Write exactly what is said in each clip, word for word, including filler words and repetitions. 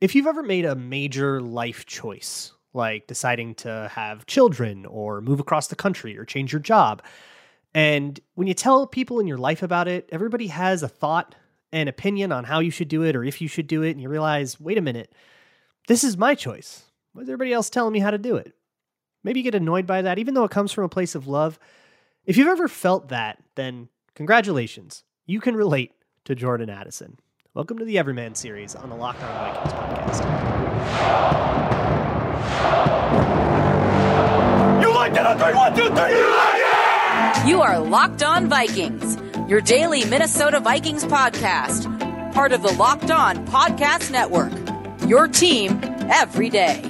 If you've ever made a major life choice, like deciding to have children or move across the country or change your job, and when you tell people in your life about it, everybody has a thought and opinion on how you should do it or if you should do it, and you realize, wait a minute, this is my choice. Why is everybody else telling me how to do it? Maybe you get annoyed by that, even though it comes from a place of love. If you've ever felt that, then congratulations. You can relate to Jordan Addison. Welcome to the Everman series on the Locked On Vikings podcast. You like it on three, one, two, three. You like it! You are Locked On Vikings, your daily Minnesota Vikings podcast, part of the Locked On Podcast Network. Your team every day.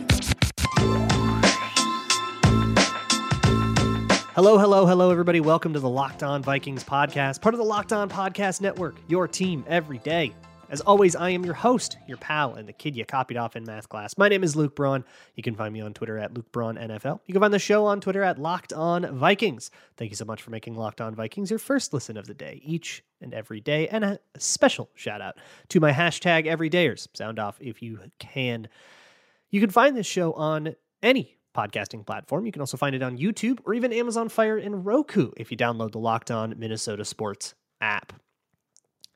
Hello, hello, hello, everybody. Welcome to the Locked On Vikings podcast, part of the Locked On Podcast Network, your team every day. As always, I am your host, your pal, and the kid you copied off in math class. My name is Luke Braun. You can find me on Twitter at Luke Braun N F L. You can find the show on Twitter at Locked On Vikings. Thank you so much for making Locked On Vikings your first listen of the day, each and every day. And a special shout out to my hashtag everydayers. Sound off if you can. You can find this show on any podcasting platform. You can also find it on YouTube or even Amazon Fire and Roku if you download the Locked On Minnesota Sports app.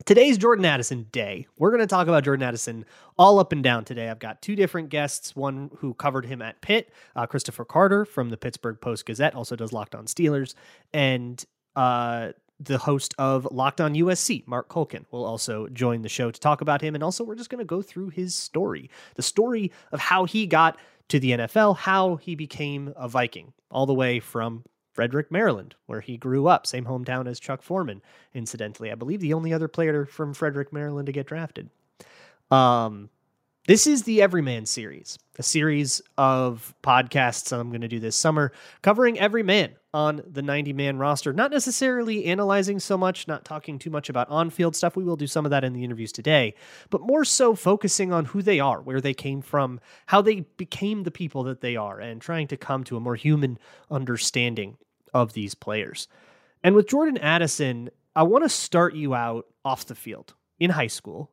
Today's Jordan Addison day. We're going to talk about Jordan Addison all up and down today. I've got two different guests, one who covered him at Pitt, uh, Christopher Carter from the Pittsburgh Post-Gazette, also does Locked On Steelers, and uh, the host of Locked On U S C, Mark Kulkin, will also join the show to talk about him. And also, we're just going to go through his story, the story of how he got to the N F L, how he became a Viking, all the way from Frederick, Maryland, where he grew up, same hometown as Chuck Foreman, incidentally. I believe the only other player from Frederick, Maryland to get drafted. Um, this is the Everyman series, a series of podcasts I'm going to do this summer, covering every man on the ninety-man roster, not necessarily analyzing so much, not talking too much about on-field stuff. We will do some of that in the interviews today, but more so focusing on who they are, where they came from, how they became the people that they are, and trying to come to a more human understanding of these players. And with Jordan Addison, I want to start you out off the field in high school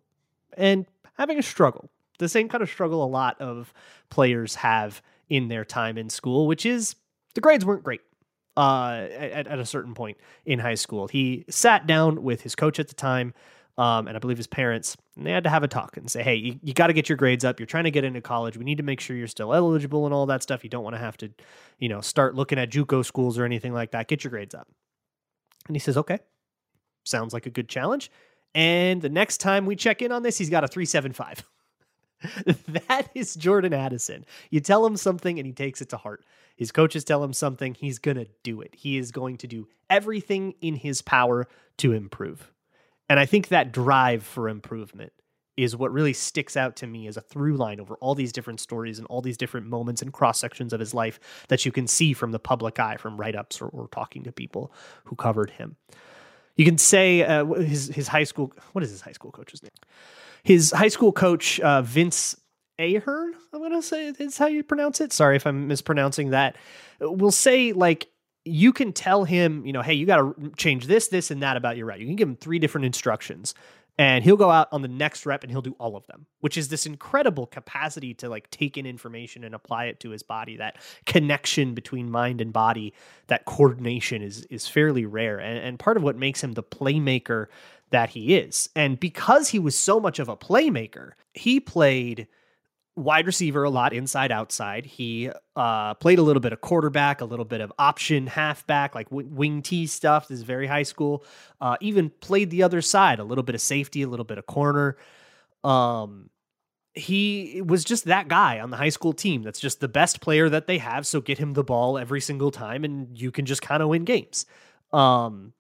and having a struggle, the same kind of struggle a lot of players have in their time in school, which is the grades weren't great uh, at, at a certain point in high school. He sat down with his coach at the time, um, and I believe his parents, and they had to have a talk and say, hey, you, you got to get your grades up. You're trying to get into college. We need to make sure you're still eligible and all that stuff. You don't want to have to, you know, start looking at JUCO schools or anything like that. Get your grades up. And he says, okay, sounds like a good challenge. And the next time we check in on this, he's got a three seven five. That is Jordan Addison. You tell him something and he takes it to heart. His coaches tell him something, he's going to do it. He is going to do everything in his power to improve. And I think that drive for improvement is what really sticks out to me as a through line over all these different stories and all these different moments and cross sections of his life that you can see from the public eye, from write-ups or, or talking to people who covered him. You can say uh, his his high school, what is his high school coach's name? His high school coach, uh, Vince Ahern, I'm going to say is how you pronounce it. Sorry if I'm mispronouncing that. We'll say, like, you can tell him, you know, hey, you got to change this, this, and that about your route. You can give him three different instructions, and he'll go out on the next rep and he'll do all of them, which is this incredible capacity to, like, take in information and apply it to his body. That connection between mind and body, that coordination is is fairly rare, and, and part of what makes him the playmaker that he is. And because he was so much of a playmaker, he played wide receiver a lot, inside, outside. He uh, played a little bit of quarterback, a little bit of option halfback, like w- wing T stuff. This is very high school. Uh, even played the other side, a little bit of safety, a little bit of corner. Um, he was just that guy on the high school team that's just the best player that they have, so get him the ball every single time, and you can just kind of win games. Um,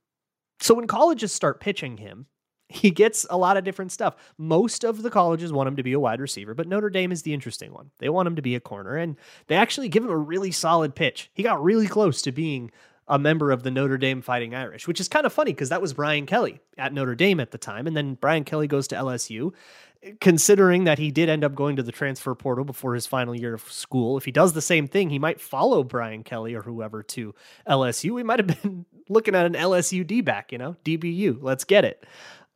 so when colleges start pitching him, he gets a lot of different stuff. Most of the colleges want him to be a wide receiver, but Notre Dame is the interesting one. They want him to be a corner, and they actually give him a really solid pitch. He got really close to being a member of the Notre Dame Fighting Irish, which is kind of funny because that was Brian Kelly at Notre Dame at the time, and then Brian Kelly goes to L S U. Considering that he did end up going to the transfer portal before his final year of school, if he does the same thing, he might follow Brian Kelly or whoever to L S U. We might have been looking at an L S U D back, you know, D B U. Let's get it.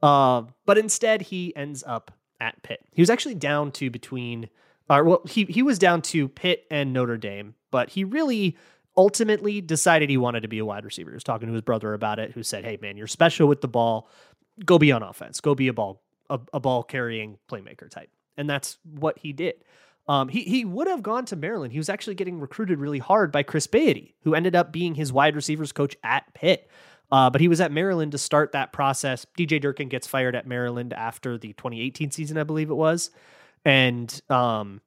Uh, but instead, he ends up at Pitt. He was actually down to between, uh, well, he, he was down to Pitt and Notre Dame, but he really ultimately decided he wanted to be a wide receiver. He was talking to his brother about it, who said, hey, man, you're special with the ball. Go be on offense. Go be a ball, a, a ball carrying playmaker type. And that's what he did. Um, he, he would have gone to Maryland. He was actually getting recruited really hard by Chris Beatty, who ended up being his wide receivers coach at Pitt. Uh, but he was at Maryland to start that process. D J Durkin gets fired at Maryland after the twenty eighteen season, I believe it was. And um,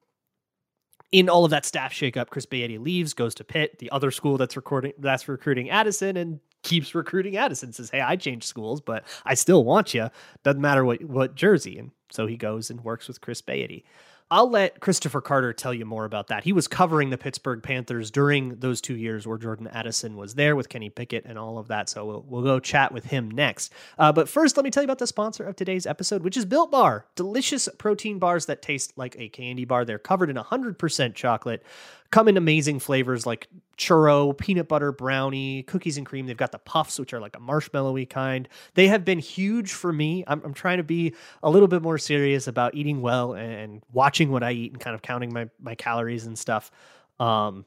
in all of that staff shakeup, Chris Beatty leaves, goes to Pitt, the other school that's recording, that's recruiting Addison, and keeps recruiting Addison. Says, hey, I changed schools, but I still want you. Doesn't matter what, what jersey. And so he goes and works with Chris Beatty. I'll let Christopher Carter tell you more about that. He was covering the Pittsburgh Panthers during those two years where Jordan Addison was there with Kenny Pickett and all of that. So we'll, we'll go chat with him next. Uh, but first, let me tell you about the sponsor of today's episode, which is Built Bar. Delicious protein bars that taste like a candy bar. They're covered in one hundred percent chocolate. Come in amazing flavors like churro, peanut butter, brownie, cookies and cream. They've got the puffs, which are like a marshmallow-y kind. They have been huge for me. I'm, I'm trying to be a little bit more serious about eating well and watching what I eat and kind of counting my, my calories and stuff. Um,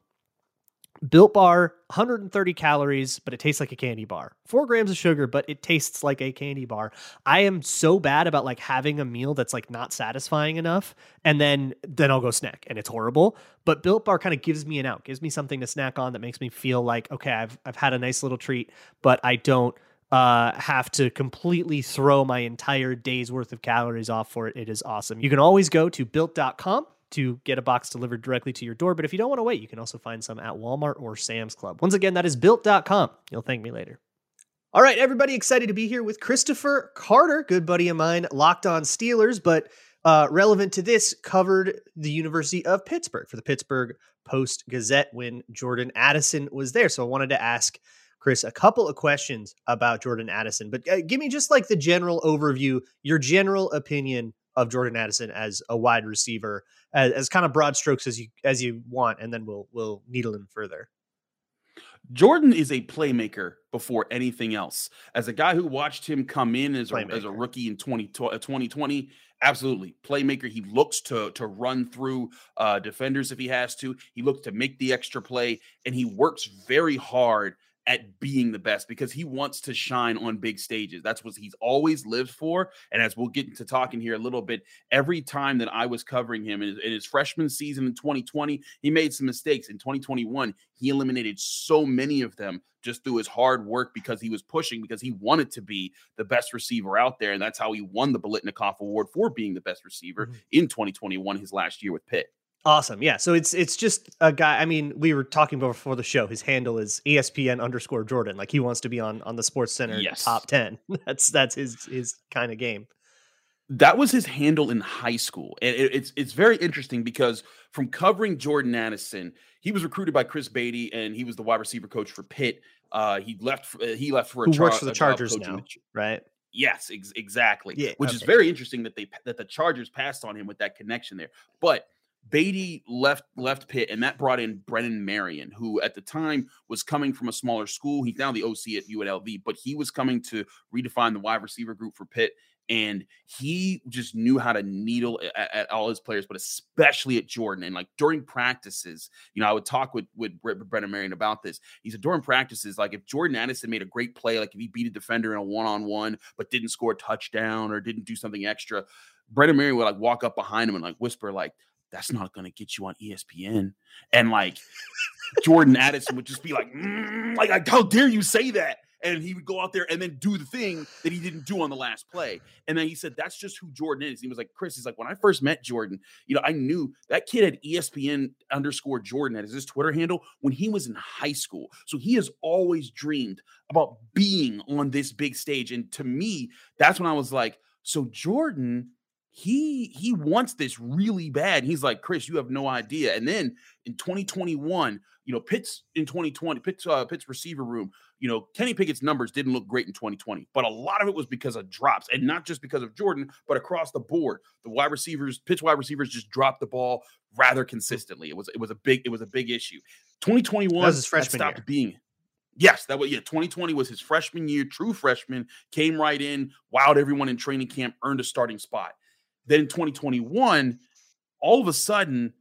Built Bar, one hundred thirty calories, but it tastes like a candy bar. Four grams of sugar, but it tastes like a candy bar. I am so bad about like having a meal that's like not satisfying enough, and then then I'll go snack, and it's horrible. But Built Bar kind of gives me an out, gives me something to snack on that makes me feel like, okay, I've I've had a nice little treat, but I don't uh, have to completely throw my entire day's worth of calories off for it. It is awesome. You can always go to built dot com to get a box delivered directly to your door. But if you don't want to wait, you can also find some at Walmart or Sam's Club. Once again, that is built dot com. You'll thank me later. All right, everybody, excited to be here with Christopher Carter, good buddy of mine, Locked On Steelers, but uh, relevant to this, covered the University of Pittsburgh for the Pittsburgh Post-Gazette when Jordan Addison was there. So I wanted to ask Chris a couple of questions about Jordan Addison, but uh, give me just like the general overview, your general opinion of Jordan Addison as a wide receiver, as, as kind of broad strokes as you as you want, and then we'll we'll needle him further. Jordan is a playmaker before anything else. As a guy who watched him come in as, a, as a rookie in twenty twenty, absolutely playmaker. He looks to to run through uh, defenders if he has to. He looks to make the extra play, and he works very hard at being the best because he wants to shine on big stages. That's what he's always lived for. And as we'll get into talking here a little bit, every time that I was covering him in his, in his freshman season in twenty twenty, he made some mistakes. In twenty twenty-one, he eliminated so many of them just through his hard work because he was pushing, because he wanted to be the best receiver out there. And that's how he won the Biletnikoff Award for being the best receiver mm-hmm. in twenty twenty-one, his last year with Pitt. Awesome. Yeah. So it's it's just a guy. I mean, we were talking before the show. His handle is E S P N underscore Jordan. Like he wants to be on on the Sports Center yes. top ten. That's that's his his kind of game. That was his handle in high school. And it, it's it's very interesting because from covering Jordan Addison, he was recruited by Chris Beatty and he was the wide receiver coach for Pitt. Uh, he left. Uh, he left for a Who char- works for the Chargers now, the- right? Yes, ex- exactly. Yeah, Which okay. is very interesting that they that the Chargers passed on him with that connection there, but. Beatty left left Pitt, and that brought in Brennan Marion, who at the time was coming from a smaller school. He's now the O C at U N L V, but he was coming to redefine the wide receiver group for Pitt, and he just knew how to needle at, at all his players, but especially at Jordan. And like during practices, you know, I would talk with, with Brennan Marion about this. He said during practices, like if Jordan Addison made a great play, like if he beat a defender in a one-on-one but didn't score a touchdown or didn't do something extra, Brennan Marion would like walk up behind him and like whisper like, that's not going to get you on E S P N. And like Jordan Addison would just be like, mm, like, like, how dare you say that? And he would go out there and then do the thing that he didn't do on the last play. And then he said, that's just who Jordan is. He was like, Chris, he's like, when I first met Jordan, you know, I knew that kid had E S P N underscore Jordan. That is his Twitter handle when he was in high school. So he has always dreamed about being on this big stage. And to me, that's when I was like, so Jordan He he wants this really bad. He's like, Chris, you have no idea. And then in twenty twenty-one, you know, Pitt's in twenty twenty, Pitt's, uh, Pitt's receiver room, you know, Kenny Pickett's numbers didn't look great in twenty twenty, but a lot of it was because of drops and not just because of Jordan, but across the board. The wide receivers, Pitt's wide receivers just dropped the ball rather consistently. It was it was a big it was a big issue. twenty twenty-one that was his freshman that stopped year. being Yes, that was, yeah, twenty twenty was his freshman year, true freshman, came right in, wowed everyone in training camp, earned a starting spot. Then in twenty twenty-one, all of a sudden,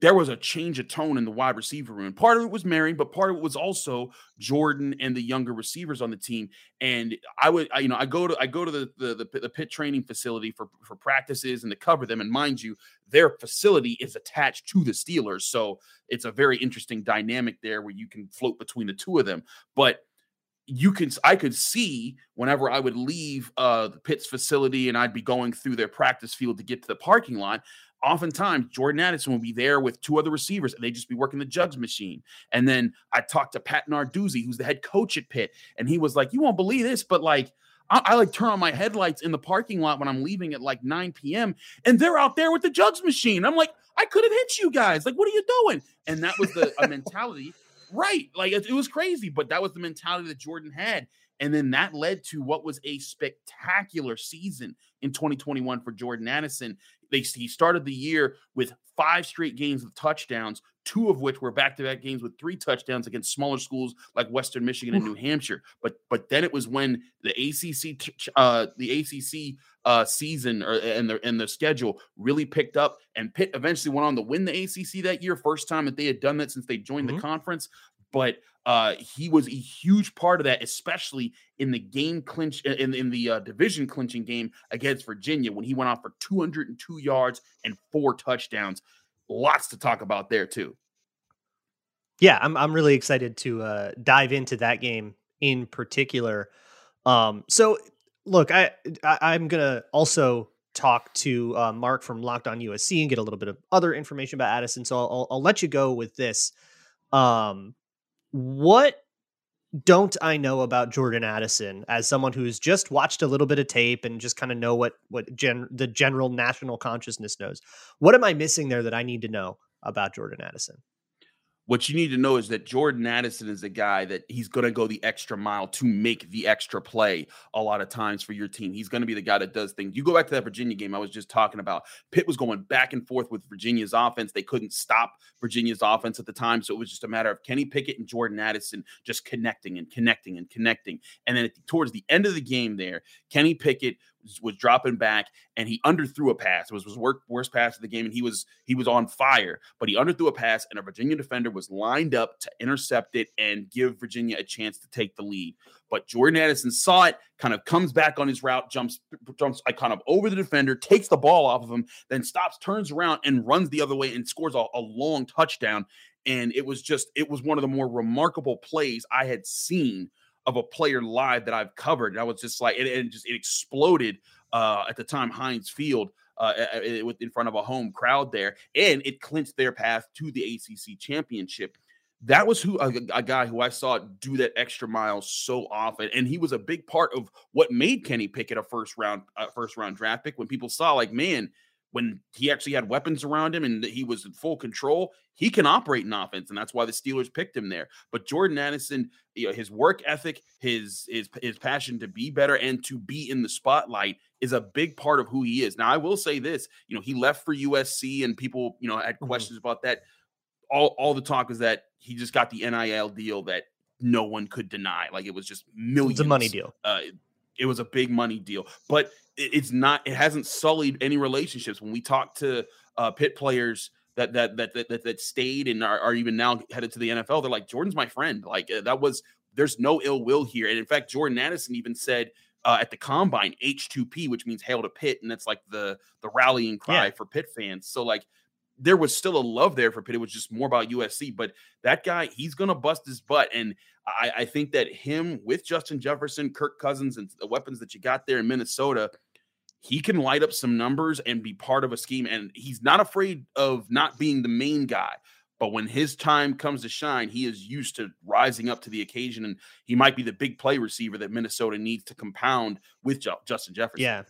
there was a change of tone in the wide receiver room. Part of it was Marion, but part of it was also Jordan and the younger receivers on the team. And I would, I, you know, I go to I go to the the, the the Pitt training facility for for practices and to cover them. And mind you, their facility is attached to the Steelers, so it's a very interesting dynamic there where you can float between the two of them. But you can, I could see whenever I would leave uh, the Pitt's facility and I'd be going through their practice field to get to the parking lot. Oftentimes, Jordan Addison would be there with two other receivers, and they'd just be working the jugs machine. And then I talked to Pat Narduzzi, who's the head coach at Pitt, and he was like, you won't believe this, but like, I, I like turn on my headlights in the parking lot when I'm leaving at like nine p.m., and they're out there with the jugs machine. I'm like, I couldn't hit you guys. Like, what are you doing? And that was the a mentality, right? Like, it, it was crazy, but that was the mentality that Jordan had. And then that led to what was a spectacular season in twenty twenty-one for Jordan Addison. They, he started the year with five straight games with touchdowns, two of which were back-to-back games with three touchdowns against smaller schools like Western Michigan and New Hampshire. But but then it was when the A C C uh, the A C C uh, season or and the and the schedule really picked up, and Pitt eventually went on to win the A C C that year, first time that they had done that since they joined mm-hmm. the conference. But uh, he was a huge part of that, especially in the game clinch in, in the uh, division clinching game against Virginia when he went off for two hundred two yards and four touchdowns. Lots to talk about there too. Yeah, I'm I'm really excited to uh, dive into that game in particular. Um, so look, I, I I'm gonna also talk to uh, Mark from Locked On U S C and get a little bit of other information about Addison. So I'll I'll, I'll let you go with this. Um, What don't I know about Jordan Addison as someone who's just watched a little bit of tape and just kind of know what what gen, the general national consciousness knows? What am I missing there that I need to know about Jordan Addison? What you need to know is that Jordan Addison is a guy that he's going to go the extra mile to make the extra play a lot of times for your team. He's going to be the guy that does things. You go back to that Virginia game I was just talking about. Pitt was going back and forth with Virginia's offense. They couldn't stop Virginia's offense at the time, so it was just a matter of Kenny Pickett and Jordan Addison just connecting and connecting and connecting. And then at the, towards the end of the game there, Kenny Pickett was dropping back and he underthrew a pass. It was his worst pass of the game, and he was he was on fire, but he underthrew a pass and a Virginia defender was lined up to intercept it and give Virginia a chance to take the lead. But Jordan Addison saw it, kind of comes back on his route, jumps, jumps I kind of over the defender, takes the ball off of him, then stops, turns around and runs the other way and scores a, a long touchdown. And it was just, it was one of the more remarkable plays I had seen of a player live that I've covered. And I was just like, and, and just, it exploded uh, at the time, Heinz Field uh, in front of a home crowd there. And it clinched their path to the A C C championship. That was who a, a guy who I saw do that extra mile so often. And he was a big part of what made Kenny Pickett a first round, uh, first round draft pick. When people saw like, man, when he actually had weapons around him and he was in full control, he can operate in offense, and that's why the Steelers picked him there. But Jordan Addison, you know, his work ethic, his, his, his passion to be better and to be in the spotlight is a big part of who he is. Now, I will say this, you know, he left for U S C and people, you know, had questions mm-hmm. about that. All, all the talk is that he just got the N I L deal that no one could deny. Like, it was just millions. It's a money deal. Uh, It was a big money deal, but it's not, it hasn't sullied any relationships. When we talk to uh, Pitt players that, that, that, that, that stayed and are, are even now headed to the N F L, they're like, Jordan's my friend. Like uh, that was, there's no ill will here. And in fact, Jordan Addison even said uh, at the combine H two P, which means hail to Pitt. And that's like the, the rallying cry yeah. for Pitt fans. So like, there was still a love there for Pitt. It was just more about U S C, but that guy, he's going to bust his butt. And I, I think that him with Justin Jefferson, Kirk Cousins, and the weapons that you got there in Minnesota, he can light up some numbers and be part of a scheme. And he's not afraid of not being the main guy, but when his time comes to shine, he is used to rising up to the occasion. And he might be the big play receiver that Minnesota needs to compound with jo- Justin Jefferson. Yeah.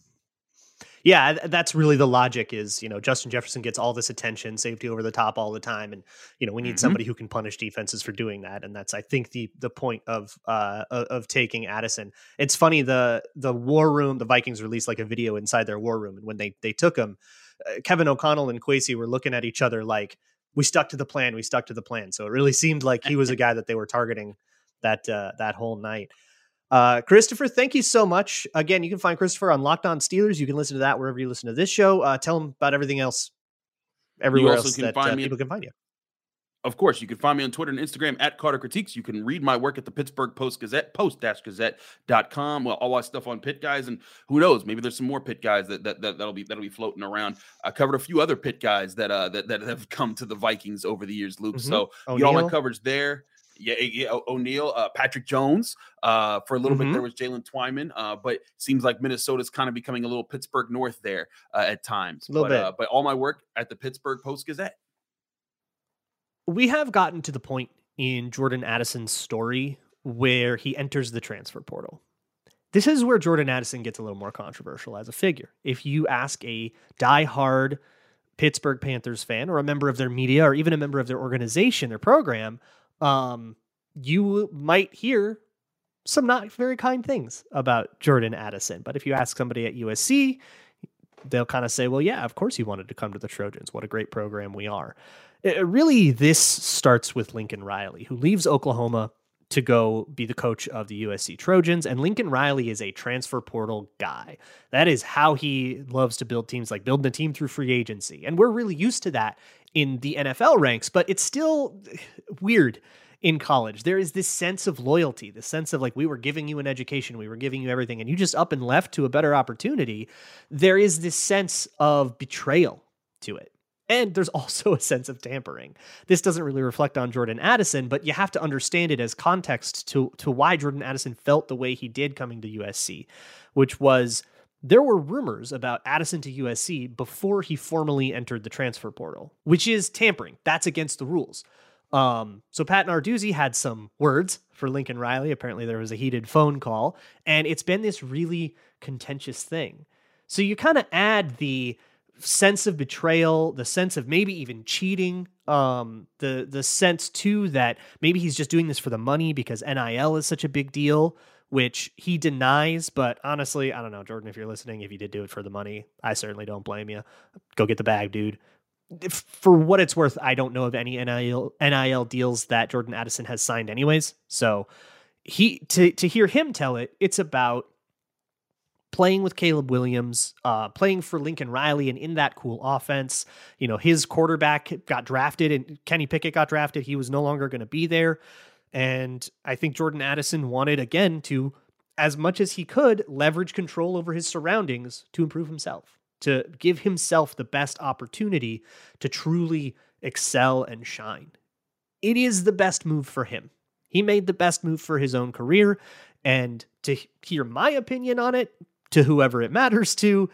Yeah, that's really the logic is, you know, Justin Jefferson gets all this attention, safety over the top all the time. And, you know, we need mm-hmm. somebody who can punish defenses for doing that. And that's, I think, the the point of uh, of taking Addison. It's funny, the the war room, the Vikings released like a video inside their war room. And when they, they took him, uh, Kevin O'Connell and Kwesi were looking at each other like, we stuck to the plan. We stuck to the plan. So it really seemed like he was a guy that they were targeting that uh, that whole night. Uh, Christopher, thank you so much. Again, you can find Christopher on Locked On Steelers. You can listen to that wherever you listen to this show. Uh, tell him about everything else. Everywhere else that uh, people can find you. Of course, you can find me on Twitter and Instagram at Carter Critiques. You can read my work at the Pittsburgh Post-Gazette, post dash gazette dot com. Well, all our stuff on Pitt guys, and who knows, maybe there's some more Pitt guys that, that, that, that'll be that'll be floating around. I covered a few other Pitt guys that uh, that, that have come to the Vikings over the years, Luke. Mm-hmm. So O'Neal. You all my coverage there. Yeah, yeah O'Neal, uh, Patrick Jones. Uh, for a little mm-hmm. bit, there was Jalen Twyman. Uh, but seems like Minnesota's kind of becoming a little Pittsburgh North there uh, at times. A little but, bit. Uh, but all my work at the Pittsburgh Post-Gazette. We have gotten to the point in Jordan Addison's story where he enters the transfer portal. This is where Jordan Addison gets a little more controversial as a figure. If you ask a diehard Pittsburgh Panthers fan or a member of their media or even a member of their organization, their program, um, you might hear some not very kind things about Jordan Addison. But if you ask somebody at U S C, they'll kind of say, well, yeah, of course he wanted to come to the Trojans. What a great program we are. It, really, this starts with Lincoln Riley, who leaves Oklahoma to go be the coach of the U S C Trojans. And Lincoln Riley is a transfer portal guy. That is how he loves to build teams, like building a team through free agency. And we're really used to that in the N F L ranks, but it's still weird in college. There is this sense of loyalty, this sense of like, we were giving you an education, we were giving you everything, and you just up and left to a better opportunity. There is this sense of betrayal to it. And there's also a sense of tampering. This doesn't really reflect on Jordan Addison, but you have to understand it as context to, to why Jordan Addison felt the way he did coming to U S C, which was there were rumors about Addison to U S C before he formally entered the transfer portal, which is tampering. That's against the rules. Um, so Pat Narduzzi had some words for Lincoln Riley. Apparently there was a heated phone call, and it's been this really contentious thing. So you kind of add the sense of betrayal, the sense of maybe even cheating, um, the, the sense too that maybe he's just doing this for the money because N I L is such a big deal, which he denies. But honestly, I don't know, Jordan, if you're listening, if you did do it for the money, I certainly don't blame you. Go get the bag, dude. If, for what it's worth, I don't know of any N I L, N I L deals that Jordan Addison has signed anyways. So he, to, to hear him tell it, it's about playing with Caleb Williams, uh, playing for Lincoln Riley, and in that cool offense, you know, his quarterback got drafted and Kenny Pickett got drafted. He was no longer going to be there. And I think Jordan Addison wanted, again, to, as much as he could, leverage control over his surroundings to improve himself, to give himself the best opportunity to truly excel and shine. It is the best move for him. He made the best move for his own career. And to hear my opinion on it, to whoever it matters to,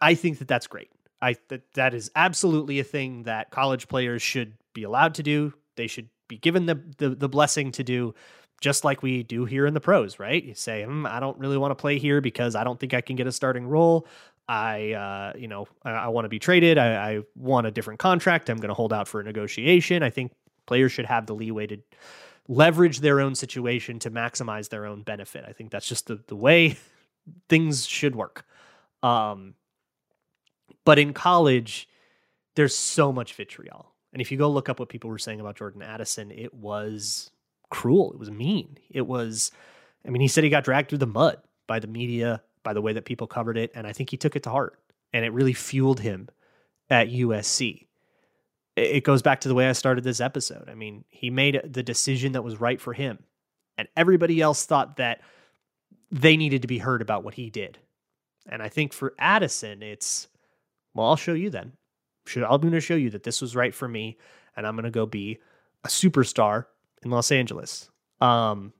I think that that's great. I that that is absolutely a thing that college players should be allowed to do. They should be given the the, the blessing to do, just like we do here in the pros, right? You say, mm, I don't really want to play here because I don't think I can get a starting role. I, uh, you know, I, I want to be traded. I, I want a different contract. I'm going to hold out for a negotiation. I think players should have the leeway to leverage their own situation to maximize their own benefit. I think that's just the the way things should work. Um, but in college, there's so much vitriol. And if you go look up what people were saying about Jordan Addison, it was cruel. It was mean. It was, I mean, he said he got dragged through the mud by the media, by the way that people covered it. And I think he took it to heart, and it really fueled him at U S C. It goes back to the way I started this episode. I mean, he made the decision that was right for him, and everybody else thought that they needed to be heard about what he did. And I think for Addison, it's, well, I'll show you then. I'm going to show you that this was right for me, and I'm going to go be a superstar in Los Angeles. Um,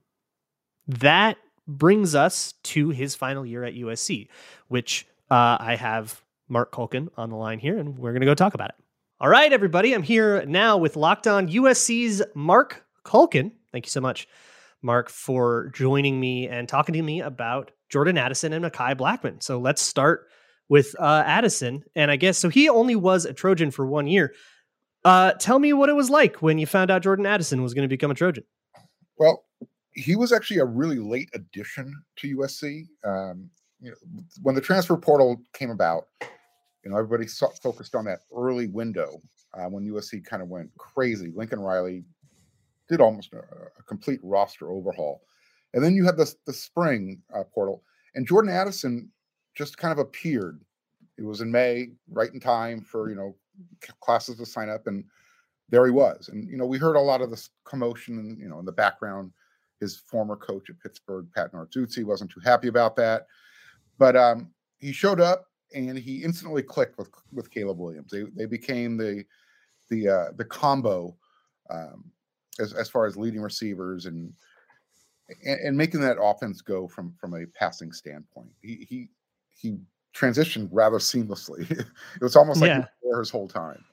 that brings us to his final year at U S C, which uh, I have Mark Kulkin on the line here, and we're going to go talk about it. All right, everybody. I'm here now with Locked On U S C's Mark Kulkin. Thank you so much, Mark, for joining me and talking to me about Jordan Addison and Mekhi Blackmon. So let's start with uh, Addison. And I guess, so he only was a Trojan for one year. Uh, tell me what it was like when you found out Jordan Addison was going to become a Trojan. Well, he was actually a really late addition to U S C. Um, you know, when the transfer portal came about, you know, everybody saw, focused on that early window uh, when U S C kind of went crazy. Lincoln Riley did almost a, a complete roster overhaul. And then you had the, the spring uh, portal. And Jordan Addison just kind of appeared. It was in May, right in time for, you know, classes to sign up. And there he was. And, you know, we heard a lot of this commotion, you know, in the background. His former coach at Pittsburgh, Pat Narduzzi, wasn't too happy about that. But um, he showed up and he instantly clicked with with Caleb Williams. They they became the the uh, the combo um, as as far as leading receivers and, and and making that offense go from from a passing standpoint. He he he transitioned rather seamlessly. It was almost like yeah. he was there his whole time.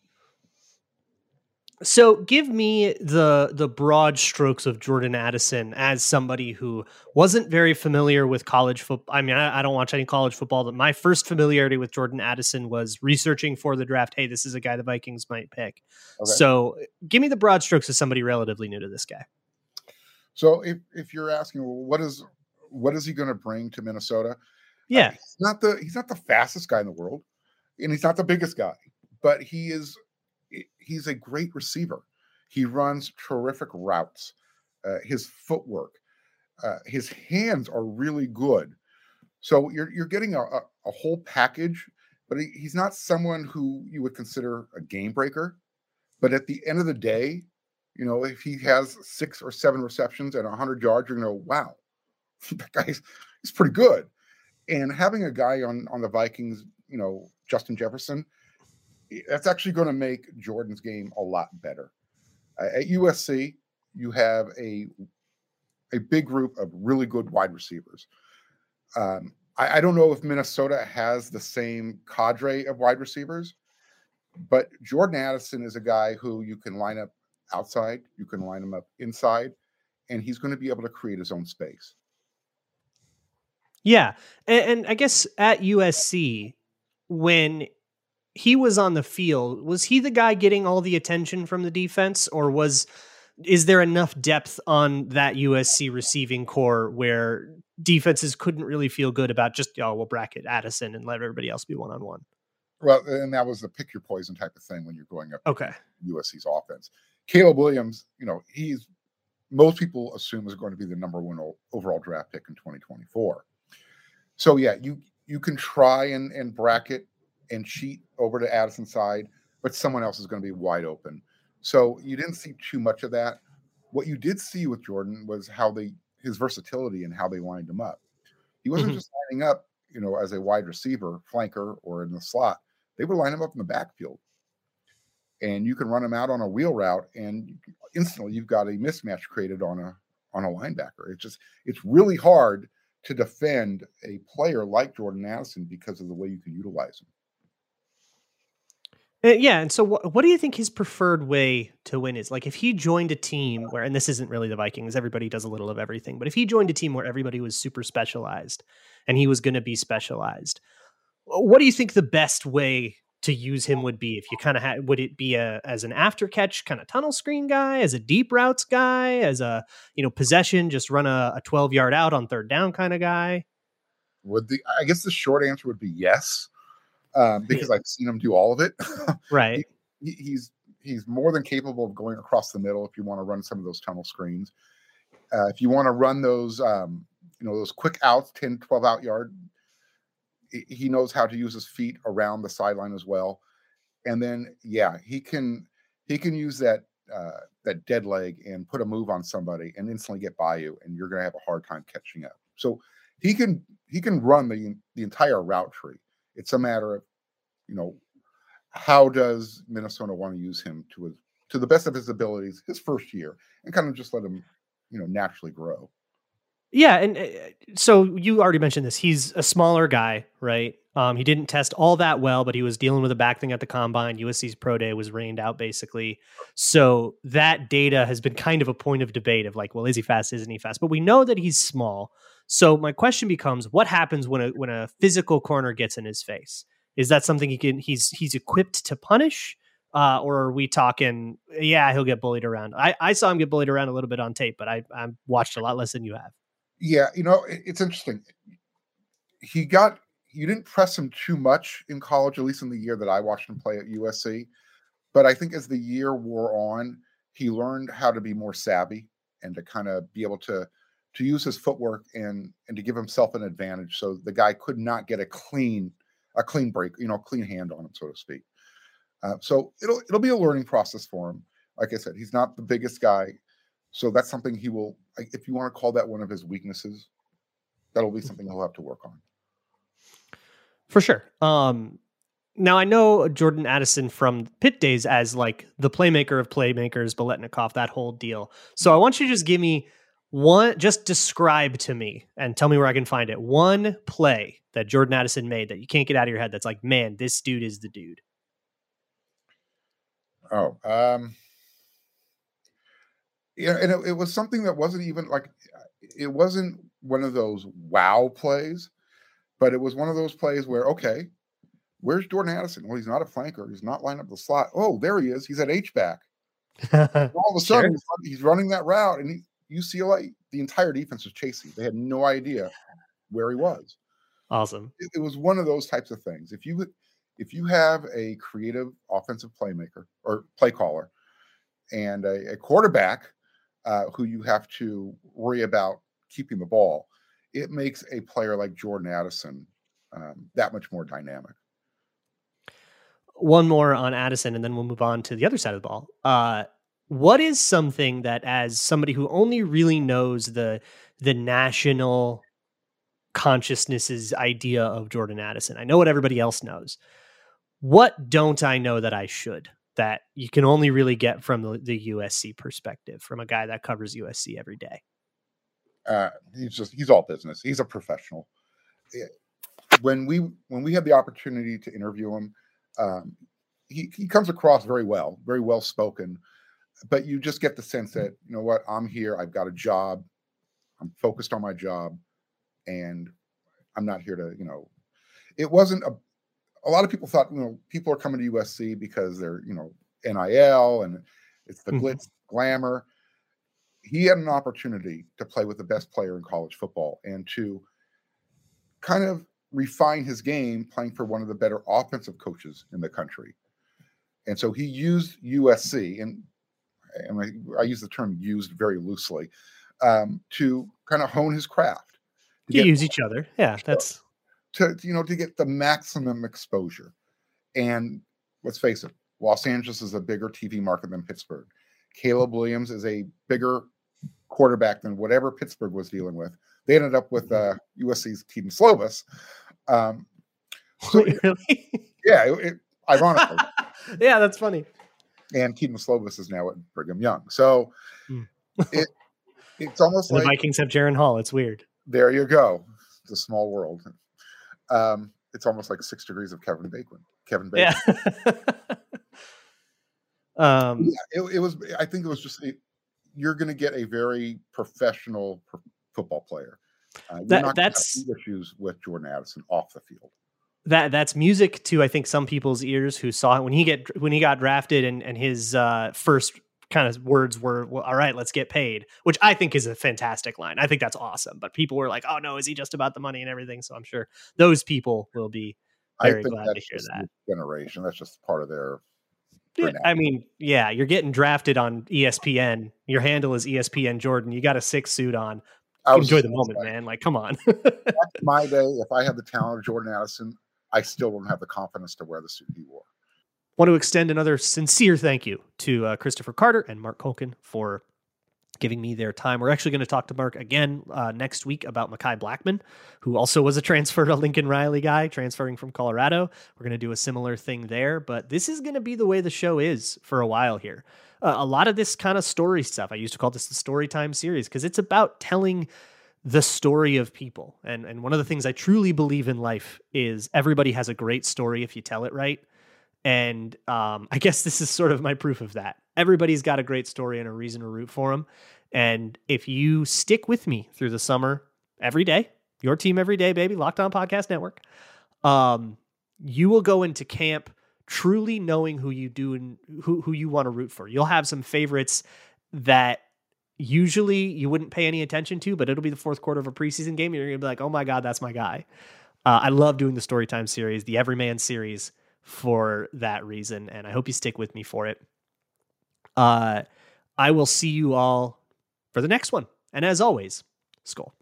So give me the the broad strokes of Jordan Addison as somebody who wasn't very familiar with college football. I mean, I, I don't watch any college football, but my first familiarity with Jordan Addison was researching for the draft. Hey, this is a guy the Vikings might pick. Okay. So give me the broad strokes of somebody relatively new to this guy. So if, if you're asking, well, what is what is he going to bring to Minnesota? Yeah, uh, he's not the he's not the fastest guy in the world, and he's not the biggest guy, but he is. He's a great receiver. He runs terrific routes. Uh, his footwork, uh, his hands are really good. So you're you're getting a, a, a whole package, but he, he's not someone who you would consider a game breaker. But at the end of the day, you know, if he has six or seven receptions and one hundred yards, you're going to go, wow, that guy's he's pretty good. And having a guy on, on the Vikings, you know, Justin Jefferson, that's actually going to make Jordan's game a lot better. Uh, at U S C, you have a a big group of really good wide receivers. Um, I, I don't know if Minnesota has the same cadre of wide receivers, but Jordan Addison is a guy who you can line up outside, you can line him up inside, and he's going to be able to create his own space. Yeah, and, and I guess at U S C, when he was on the field, was he the guy getting all the attention from the defense, or was, is there enough depth on that U S C receiving core where defenses couldn't really feel good about just, oh, we'll bracket Addison and let everybody else be one-on-one? Well, and that was the pick your poison type of thing when you're going up. Okay. U S C's offense. Caleb Williams, you know, he's most people assume is going to be the number one overall draft pick in twenty twenty-four. So yeah, you, you can try and, and bracket and cheat over to Addison's side, but someone else is going to be wide open. So you didn't see too much of that. What you did see with Jordan was how they, his versatility and how they lined him up. He wasn't mm-hmm. just lining up, you know, as a wide receiver, flanker, or in the slot. They would line him up in the backfield. And you can run him out on a wheel route, and instantly you've got a mismatch created on a on a linebacker. It's just, it's really hard to defend a player like Jordan Addison because of the way you can utilize him. Yeah, and so what, what do you think his preferred way to win is? Like, if he joined a team where, and this isn't really the Vikings, everybody does a little of everything, but if he joined a team where everybody was super specialized and he was going to be specialized, what do you think the best way to use him would be? If you kind of had, would it be a, as an after catch kind of tunnel screen guy, as a deep routes guy, as a, you know, possession, just run a, a twelve yard out on third down kind of guy? Would the, I guess the short answer would be yes. Um, because I've seen him do all of it. Right. He, he's he's more than capable of going across the middle if you want to run some of those tunnel screens. Uh, if you want to run those, um, you know, those quick outs, ten, twelve out yard, he knows how to use his feet around the sideline as well. And then, yeah, he can he can use that uh, that dead leg and put a move on somebody and instantly get by you, and you're going to have a hard time catching up. So he can he can run the the entire route tree. It's a matter of, you know, how does Minnesota want to use him to his, to the best of his abilities his first year, and kind of just let him, you know, naturally grow. Yeah, and uh, so you already mentioned this. He's a smaller guy, right? Um, he didn't test all that well, but he was dealing with a back thing at the combine. U S C's pro day was rained out, basically. So that data has been kind of a point of debate of like, well, is he fast? Isn't he fast? But we know that he's small. So my question becomes, what happens when a when a physical corner gets in his face? Is that something he can he's he's equipped to punish? Uh, or are we talking, yeah, he'll get bullied around? I, I saw him get bullied around a little bit on tape, but I I watched a lot less than you have. Yeah, you know, it, it's interesting. He got you didn't press him too much in college, at least in the year that I watched him play at U S C. But I think as the year wore on, he learned how to be more savvy and to kind of be able to to use his footwork and and to give himself an advantage. So the guy could not get a clean a clean break, you know, clean hand on him, so to speak. Uh, so it'll it'll be a learning process for him. Like I said, he's not the biggest guy, so that's something he will. If you want to call that one of his weaknesses, that'll be something he'll have to work on. For sure. Um, now, I know Jordan Addison from Pitt days as like the playmaker of playmakers, Biletnikoff, that whole deal. So I want you to just give me one, just describe to me and tell me where I can find it. One play that Jordan Addison made that you can't get out of your head that's like, man, this dude is the dude. Oh, um, yeah. And it, it was something that wasn't even like, it wasn't one of those wow plays, but it was one of those plays where, okay, where's Jordan Addison? Well, he's not a flanker. He's not lining up the slot. Oh, there he is. He's at H-back. All of a sudden, sure. he's running that route, and he, U C L A, the entire defense was chasing. They had no idea where he was. Awesome. It, it was one of those types of things. If you if you have a creative offensive playmaker or play caller and a, a quarterback uh, who you have to worry about keeping the ball, it makes a player like Jordan Addison um, that much more dynamic. One more on Addison, and then we'll move on to the other side of the ball. Uh, what is something that, as somebody who only really knows the the national consciousness's idea of Jordan Addison, I know what everybody else knows. What don't I know that I should, that you can only really get from the, the U S C perspective, from a guy that covers U S C every day? Uh, he's just, he's all business. He's a professional. When we, when we had the opportunity to interview him, um, he, he comes across very well, very well spoken, but you just get the sense that, you know what, I'm here, I've got a job, I'm focused on my job, and I'm not here to, you know, it wasn't a, a lot of people thought, you know, people are coming to U S C because they're, you know, N I L and it's the mm-hmm. glitz, glamour. He had an opportunity to play with the best player in college football and to kind of refine his game playing for one of the better offensive coaches in the country. And so he used U S C, and, and I, I use the term used very loosely, um, to kind of hone his craft. You use each other. Yeah, that's... To, you know, to get the maximum exposure. And let's face it, Los Angeles is a bigger T V market than Pittsburgh. Caleb Williams is a bigger quarterback than whatever Pittsburgh was dealing with. They ended up with uh, U S C's Keaton Slovis. Um, so Wait, really? Yeah, it, it, ironically. Yeah, that's funny. And Keaton Slovis is now at Brigham Young. So mm. it it's almost like... The Vikings have Jaron Hall. It's weird. There you go. It's a small world. Um, it's almost like six degrees of Kevin Bacon. Kevin Bacon. Yeah. Um, yeah, it, it was, I think it was just, it, you're going to get a very professional pro- football player. Uh, you're that, not that's issues with Jordan Addison off the field. That that's music to, I think, some people's ears who saw it when he get, when he got drafted and, and his uh, first kind of words were, well, all right, let's get paid, which I think is a fantastic line. I think that's awesome. But people were like, oh no, is he just about the money and everything? So I'm sure those people will be very I think glad that's to hear that generation. That's just part of their, Yeah, I mean, yeah, you're getting drafted on E S P N. Your handle is E S P N Jordan. You got a six suit on. Enjoy the moment, that. man. Like, come on. Back in my day, if I had the talent of Jordan Addison, I still wouldn't have the confidence to wear the suit he wore. Want to extend another sincere thank you to uh, Christopher Carter and Mark Kulkin for giving me their time. We're actually going to talk to Mark again uh, next week about Mekhi Blackmon, who also was a transfer to Lincoln Riley guy, transferring from Colorado. We're going to do a similar thing there, but this is going to be the way the show is for a while here. Uh, a lot of this kind of story stuff, I used to call this the story time series, because it's about telling the story of people. And, and one of the things I truly believe in life is everybody has a great story if you tell it right. And um, I guess this is sort of my proof of that. Everybody's got a great story and a reason to root for them. And if you stick with me through the summer, every day, your team every day, baby, Locked On Podcast Network, um, you will go into camp truly knowing who you do and who, who you want to root for. You'll have some favorites that usually you wouldn't pay any attention to, but it'll be the fourth quarter of a preseason game. And you're going to be like, oh my God, that's my guy. Uh, I love doing the Storytime series, the Everyman series, for that reason, and I hope you stick with me for it. Uh, I will see you all for the next one. And as always, Skol.